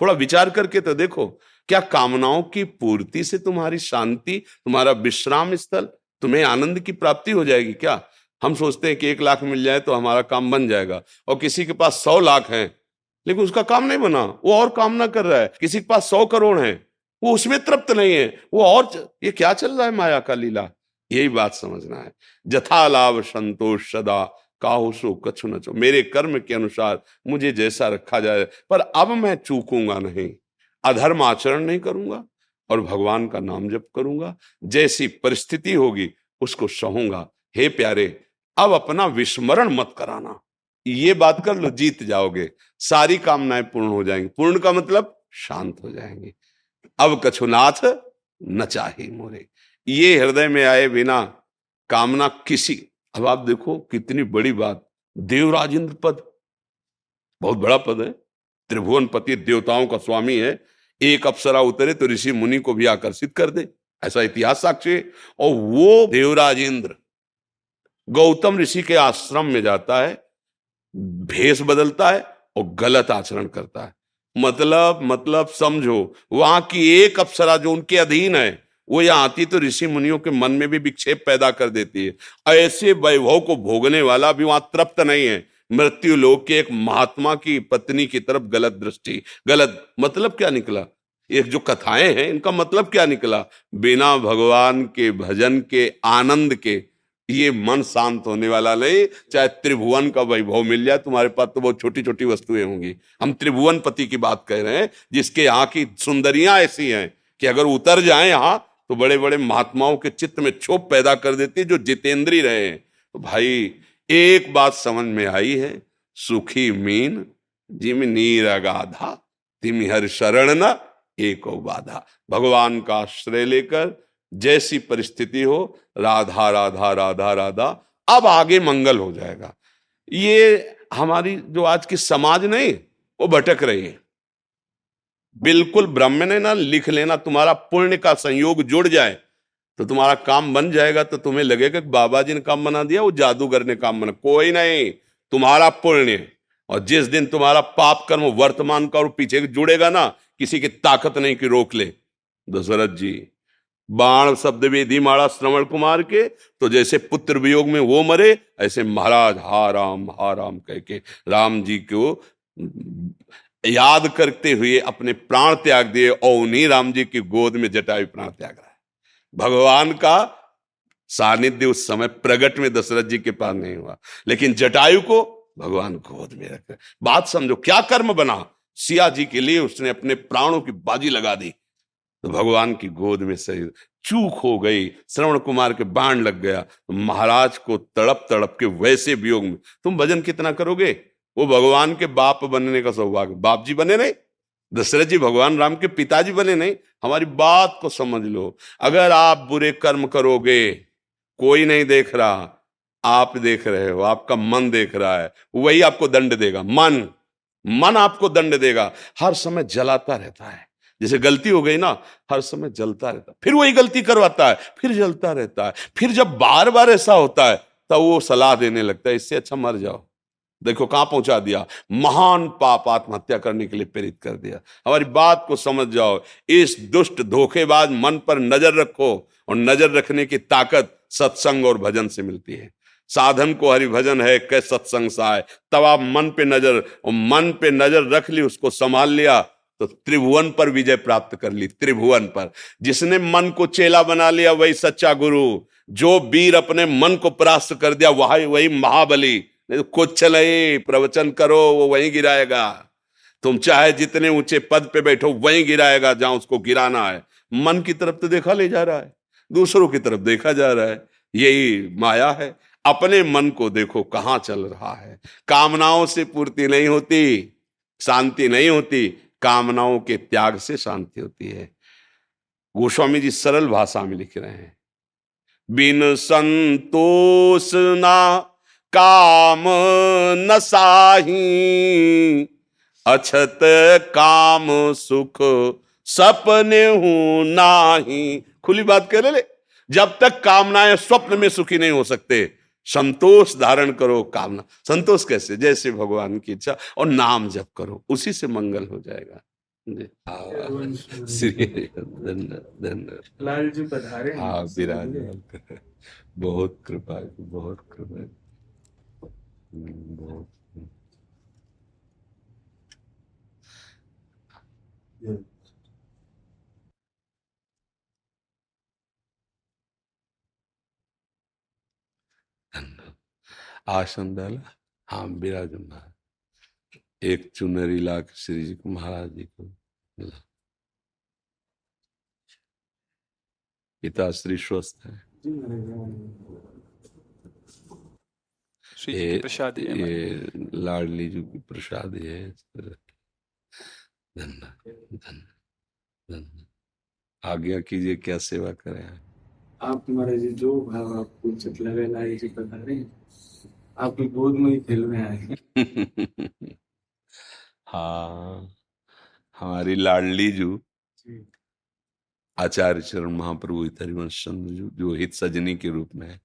थोड़ा विचार करके तो देखो, क्या कामनाओं की पूर्ति से तुम्हारी शांति, तुम्हारा विश्राम स्थल, तुम्हें आनंद की प्राप्ति हो जाएगी क्या? हम सोचते हैं कि 1 लाख मिल जाए तो हमारा काम बन जाएगा, और किसी के पास 100 लाख है लेकिन उसका काम नहीं बना, वो और कामना कर रहा है। किसी के पास 100 करोड़ है, वो उसमें तृप्त नहीं है, वो और। ये क्या चल रहा है? माया का लीला। यही बात समझना है। जथा लाभ संतोष सदा काहुसो कछु न चो। मेरे कर्म के अनुसार मुझे जैसा रखा जाए, पर अब मैं चूकूंगा नहीं, अधर्म आचरण नहीं करूंगा और भगवान का नाम जप करूंगा। जैसी परिस्थिति होगी उसको सहूंगा। हे प्यारे, अब अपना विस्मरण मत कराना। ये बात कर लो, जीत जाओगे। सारी कामनाएं पूर्ण हो जाएंगी। पूर्ण का मतलब शांत हो जाएंगी। अब कछुनाथ न चाहे मोरे, ये हृदय में आए बिना कामना किसी। अब आप देखो कितनी बड़ी बात। देवराज इंद्र पद बहुत बड़ा पद है, त्रिभुवन पति, देवताओं का स्वामी है। एक अप्सरा उतरे तो ऋषि मुनि को भी आकर्षित कर दे, ऐसा इतिहास साक्षी। और वो देवराज इंद्र गौतम ऋषि के आश्रम में जाता है, भेष बदलता है और गलत आचरण करता है। मतलब समझो, वहां की एक अप्सरा जो उनके अधीन है वो यहाँ आती तो ऋषि मुनियों के मन में भी विक्षेप पैदा कर देती है। ऐसे वैभव को भोगने वाला भी वहां तृप्त नहीं है। मृत्यु लोक के एक महात्मा की पत्नी की तरफ गलत दृष्टि। गलत मतलब क्या निकला? एक जो कथाएं हैं इनका मतलब क्या निकला? बिना भगवान के भजन के आनंद के ये मन शांत होने वाला नहीं, चाहे त्रिभुवन का वैभव मिल जाए तुम्हारे पास, तो बहुत छोटी छोटी वस्तुएं होंगी। हम त्रिभुवन पति की बात कह रहे हैं, जिसके यहाँ की सुंदरियां ऐसी हैं कि अगर उतर जाए यहाँ तो बड़े बड़े महात्माओं के चित्त में क्षोभ पैदा कर देती, जो जितेंद्री रहे। तो भाई एक बात समझ में आई है, सुखी मीन जिम नीर अगाधा, तिम हर शरण न एक बाधा। भगवान का आश्रय लेकर जैसी परिस्थिति हो, राधा राधा राधा राधा, अब आगे मंगल हो जाएगा। ये हमारी जो आज की समाज नहीं, वो भटक रही है बिल्कुल। ब्रह्म ने ना लिख लेना, तुम्हारा पुण्य का संयोग जुड़ जाए तो तुम्हारा काम बन जाएगा। तो तुम्हें लगेगा कि बाबा जी ने काम बना दिया, वो जादूगर ने काम बना। कोई नहीं, तुम्हारा पुण्य, और जिस दिन तुम्हारा पाप कर्म वर्तमान का और पीछे जुड़ेगा ना, किसी की ताकत नहीं कि रोक ले। दशरथ जी बाण शब्द वेदी मारा श्रवण कुमार के, तो जैसे पुत्र वियोग में वो मरे, ऐसे महाराज हा राम कह के राम जी को याद करते हुए अपने प्राण त्याग दिए, और उन्हीं राम जी की गोद में जटायु प्राण त्याग रहा है। भगवान का सानिध्य उस समय प्रगट में दशरथ जी के पास नहीं हुआ, लेकिन जटायु को भगवान गोद में रख। बात समझो, क्या कर्म बना, सिया जी के लिए उसने अपने प्राणों की बाजी लगा दी, तो भगवान की गोद में शरीर चूक हो गई, श्रवण कुमार के बाण लग गया। तो महाराज को तड़प तड़प के वैसे वियोग में तुम भजन कितना करोगे? वो भगवान के बाप बनने का सौभाग्य, बाप जी बने नहीं, दशरथ जी भगवान राम के पिताजी बने नहीं। हमारी बात को समझ लो, अगर आप बुरे कर्म करोगे, कोई नहीं देख रहा, आप देख रहे हो, आपका मन देख रहा है, वही आपको दंड देगा। मन आपको दंड देगा। हर समय जलाता रहता है, जैसे गलती हो गई ना, हर समय जलता रहता है, फिर वही गलती करवाता है, फिर जलता रहता है। फिर जब बार बार ऐसा होता है तब वो सलाह देने लगता है, इससे अच्छा मर जाओ। देखो कहाँ पहुंचा दिया, महान पाप आत्महत्या करने के लिए प्रेरित कर दिया। हमारी बात को समझ जाओ, इस दुष्ट धोखेबाज मन पर नजर रखो, और नजर रखने की ताकत सत्संग और भजन से मिलती है। साधन को हरि भजन है कै सत्संग सा है। तब आप मन पे नजर, और मन पे नजर रख ली, उसको संभाल लिया, तो त्रिभुवन पर विजय प्राप्त कर ली। त्रिभुवन पर जिसने मन को चेला बना लिया वही सच्चा गुरु, जो वीर अपने मन को परास्त कर दिया वही महाबली। नहीं तो कुछ चले प्रवचन करो, वो वहीं गिराएगा। तुम चाहे जितने ऊंचे पद पे बैठो, वहीं गिराएगा जहां उसको गिराना है। मन की तरफ तो देखा ले जा रहा है, दूसरों की तरफ देखा जा रहा है, यही माया है। अपने मन को देखो कहाँ चल रहा है। कामनाओं से पूर्ति नहीं होती, शांति नहीं होती, कामनाओं के त्याग से शांति होती है। गोस्वामी जी सरल भाषा में लिख रहे हैं, बिन संतोष ना काम न साही, अछत काम सुख सपने हूं नाही। खुली बात कर ले, जब तक कामनाएं स्वप्न में सुखी नहीं हो सकते, संतोष धारण करो। कामना संतोष कैसे? जैसे भगवान की इच्छा, और नाम जप करो, उसी से मंगल हो जाएगा। लाल जी पधारे, हाँ विराज, बहुत कृपा, बहुत कृपा, बहुत। आसन डाला, हाँ विराज महाराज, एक चुनरी लाख श्री जी को, महाराज जी को, पिता श्री स्वस्थ है। ये लाडली जी की प्रसादी है। धन्यवाद, आज्ञा कीजिए, क्या सेवा करें आप। महाराज जी जो भाव आपको चित लगे, लाल जी बता रहे हैं आपकी गोद में ही खेल में आए। हाँ, हमारी लाडली जू आचार्य चरण महाप्रभु हरिवंश चंद्र जू, जो हित सजनी के रूप में है,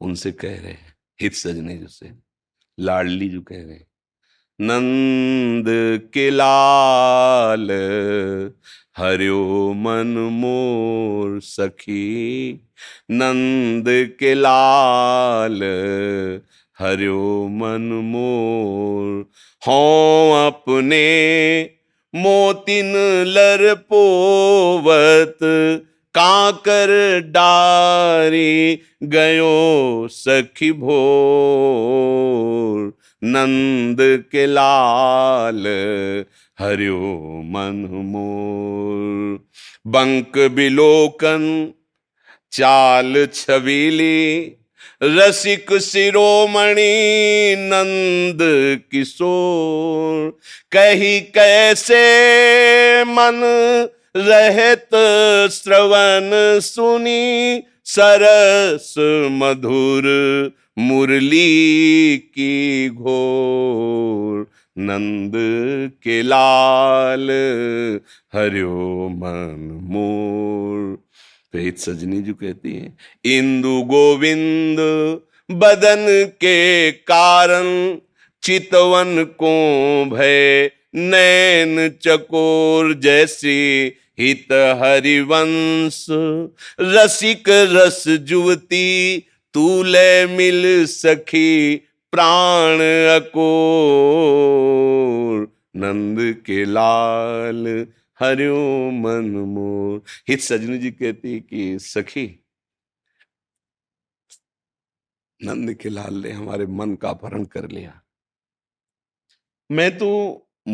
उनसे कह रहे हैं, हित सजनी जू से लाडली जू कह रहे हैं, नंद के लाल हरिओ मन मोर सखी, नंद के लाल हरिओ मन मोर, हों अपने मोतिन लर पोवत, कांकर डारी गयो सखी भोर, नंद के लाल हरियो मन मोर। बंक बिलोकन चाल छबीली, रसिक शिरोमणि नंद किशोर। कही कैसे मन रहत श्रवण सुनी, सरस मधुर मुरली की घोर। नंद के लाल हरिओ मन मोर। प्रीत सजनी जो कहती है, इंदु गोविंद बदन के कारण, चितवन को भय नैन चकोर। जैसे हित हरिवंश रसिक रस जुवती, तूले मिल सखी प्राण अकोर। नंद के लाल हरिओ मन मोर। हित सजनी जी कहती कि सखी, नंद के लाल ने हमारे मन का अपहरण कर लिया। मैं तो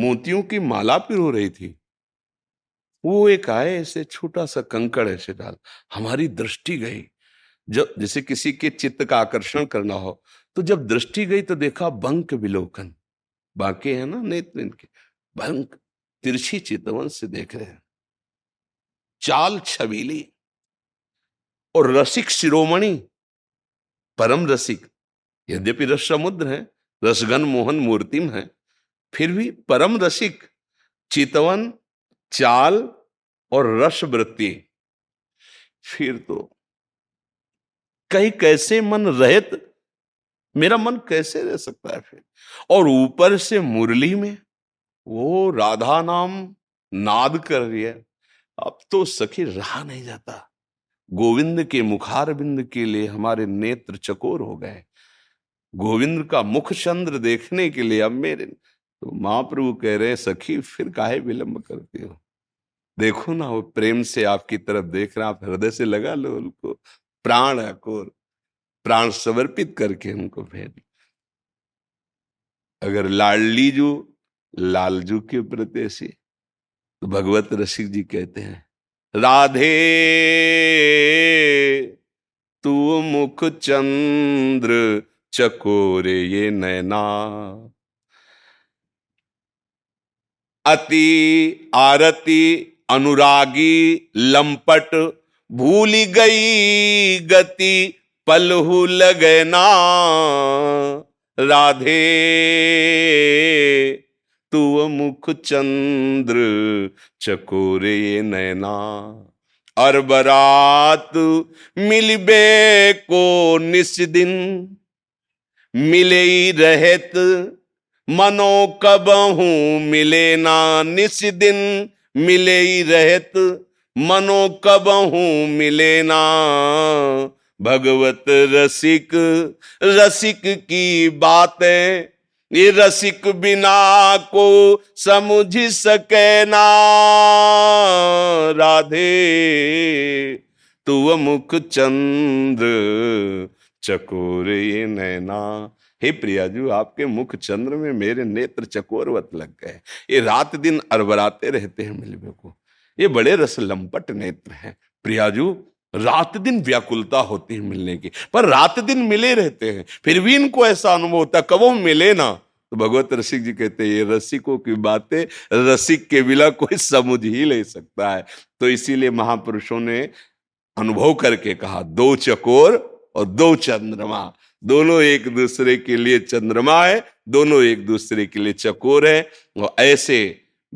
मोतियों की माला पिरो रही थी, वो एक आए ऐसे छोटा सा कंकड़ ऐसे डाल, हमारी दृष्टि गई। जब जैसे किसी के चित्त का आकर्षण करना हो तो जब दृष्टि गई तो देखा बंक विलोकन, बाकी है ना नेत्र इनके, बंक तिरछी चितवन से देख रहे हैं, चाल छबीली और रसिक शिरोमणि परम रसिक। यद्यपि रस समुद्र है, रसगन मोहन मूर्तिम है, फिर भी परम रसिक। चितवन, चाल और रस वृत्ति। फिर तो कहीं कैसे मन रहत, मेरा मन कैसे रह सकता है फिर। और ऊपर से मुरली में वो राधा नाम नाद कर रही है। अब तो सखी रहा नहीं जाता। गोविंद के मुखारविंद के लिए हमारे नेत्र चकोर हो गए। गोविंद का मुख चंद्र देखने के लिए अब मेरे तो महाप्रभु कह रहे हैं, सखी फिर काहे विलंब करती हो, देखो ना वो प्रेम से आपकी तरफ देख रहे हैं, आप हृदय से लगा लो उनको, प्राण अकोर, प्राण समर्पित करके उनको भेज। अगर लाडली जो लालजू के प्रति ऐसी, तो भगवत रसिक जी कहते हैं, राधे तू मुख चंद्र चकोरे ये नैना, अति आरती अनुरागी लंपट, भूली गई गति पलहु लगना। राधे तू मुख चंद्र चकोरे नैना, और बरात मिलबे को निस दिन, मिले रहत मनो कबहू मिले ना। निस दिन मिले रहत मनो कबहू मिले ना, भगवत रसिक रसिक की बातें ये रसिक बिना को समझ सके ना। राधे तू मुख चंद्र चकोर ये नैना, हे प्रियाजू आपके मुख चंद्र में मेरे नेत्र चकोरवत लग गए। ये रात दिन अरबराते रहते हैं मिलबे को, ये बड़े रस लंपट नेत्र हैं प्रियाजू। रात दिन व्याकुलता होती है मिलने की, पर रात दिन मिले रहते हैं, फिर भी इनको ऐसा अनुभव होता है कब मिले ना। तो भगवत रसिक जी कहते हैं, ये रसिकों की बातें रसिक के बिना कोई समझ ही नहीं सकता है। तो इसीलिए महापुरुषों ने अनुभव करके कहा, दो चकोर और दो चंद्रमा, दोनों एक दूसरे के लिए चंद्रमा है, दोनों एक दूसरे के लिए चकोर है। और ऐसे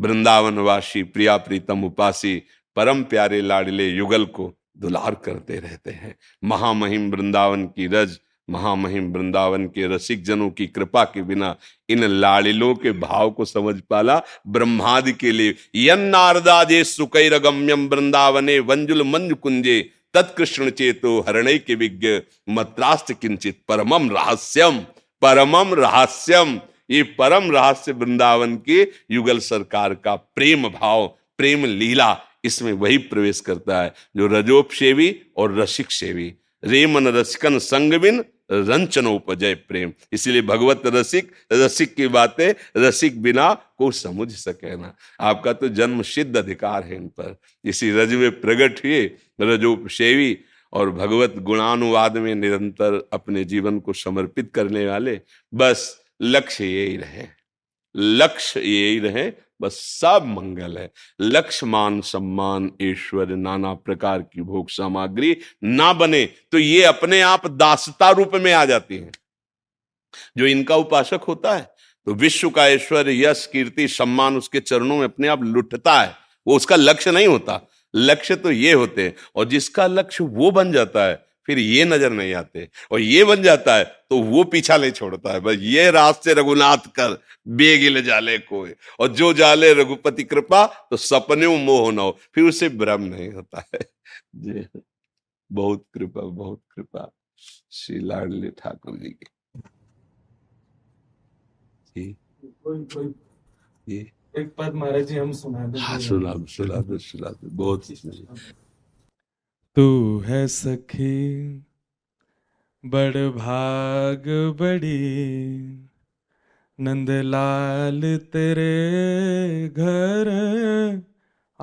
वृंदावनवासी प्रिया प्रीतम उपासी परम प्यारे लाडले युगल को दुलार करते रहते हैं। महामहिम वृंदावन की रज, महामहिम वृंदावन के रसिक जनों की कृपा के बिना इन लालिलों के भाव को समझ पाला ब्रह्मादि के लिए। यन्नारदाजे सुकैरगम्यम वृंदावने वंजुल मंजु कुंजे, तत्कृष्ण चेतो हरणय के विज्ञ मत्रास्त किंचित परमम रहस्यम। परमम रहस्यम, ये परम रहस्य वृंदावन के युगल सरकार का प्रेम भाव, प्रेम लीला, इसमें वही प्रवेश करता है जो रजोपसेवी और रसिक सेवी। रेमन रसिकन संगविन रंचनोपजय प्रेम। इसलिए भगवत रसिक, रसिक की बातें रसिक बिना को समझ सके ना। आपका तो जन्म सिद्ध अधिकार है इन पर। इसी रज में प्रगट हुए रजोपसेवी और भगवत गुणानुवाद में निरंतर अपने जीवन को समर्पित करने वाले। बस लक्ष्य यही रहे, लक्ष्य यही रहे, बस सब मंगल है। लक्ष्य मान सम्मान ईश्वर नाना प्रकार की भोग सामग्री ना बने तो ये अपने आप दासता रूप में आ जाती है। जो इनका उपासक होता है तो विश्व का ईश्वर यश कीर्ति सम्मान उसके चरणों में अपने आप लुटता है। वो उसका लक्ष्य नहीं होता, लक्ष्य तो ये होते हैं। और जिसका लक्ष्य वो बन जाता है फिर ये नजर नहीं आते, और ये बन जाता है तो वो पीछा नहीं छोड़ता है। बस ये रास्ते रघुनाथ कर बेगिल जाले कोई, और जो जाले रघुपति कृपा तो सपने मोह न हो, फिर उसे भ्रम नहीं होता है। जी बहुत कृपा, बहुत कृपा श्री लाडले ठाकुर जी की। एक पद महाराज जी हम सुना दो। हाँ, सुना दो। बहुत तू है सखी बड़ भाग बड़ी, नंदलाल तेरे घर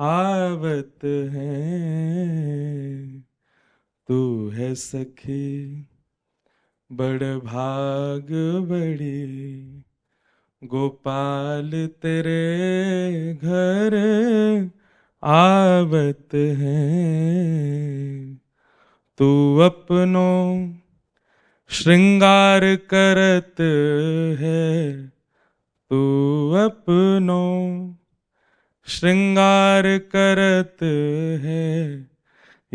आवत है। तू है सखी बड़ भाग बड़ी, गोपाल तेरे घर आवत है। तू अपनों श्रृंगार करत है, तू अपनों श्रृंगार करत है।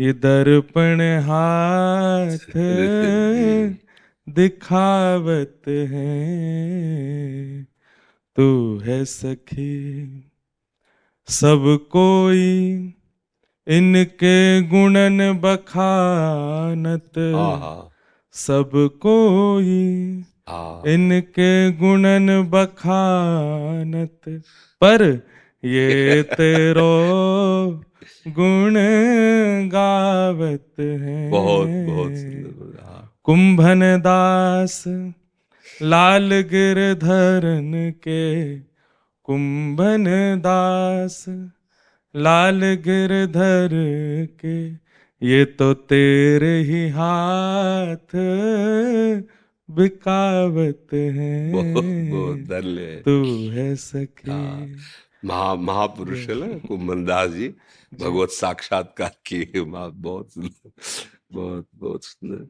ये दर्पण हाथ दिखावत है। तू है सखी सब कोई इनके गुणन बखानत, सब कोई इनके गुणन बखानत, पर ये तेरो गुण गावत है। बहुत बहुत कुंभनदास लाल गिरधरन के, कुंभन दास लाल गिरधर के, ये तो तेरे ही हाथ बिकावत है। तू है सखी। महापुरुष कुंभन दास जी भगवत साक्षात्कार किए। बहुत बहुत बहुत सुंदर,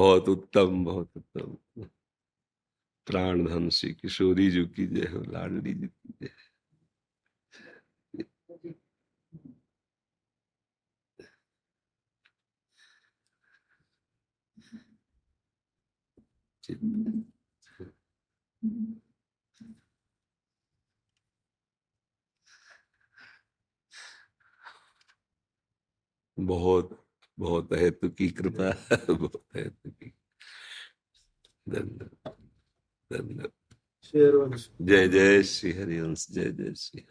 बहुत उत्तम, बहुत उत्तम। प्राण धन श्री किशोरी जी की जय हो, लाडली जी की जय। बहुत बहुत हेतु की कृपा, बहुत हेतु की। धन्यवाद जय जय श्री हरिवंश, जय जय श्री।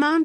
Mom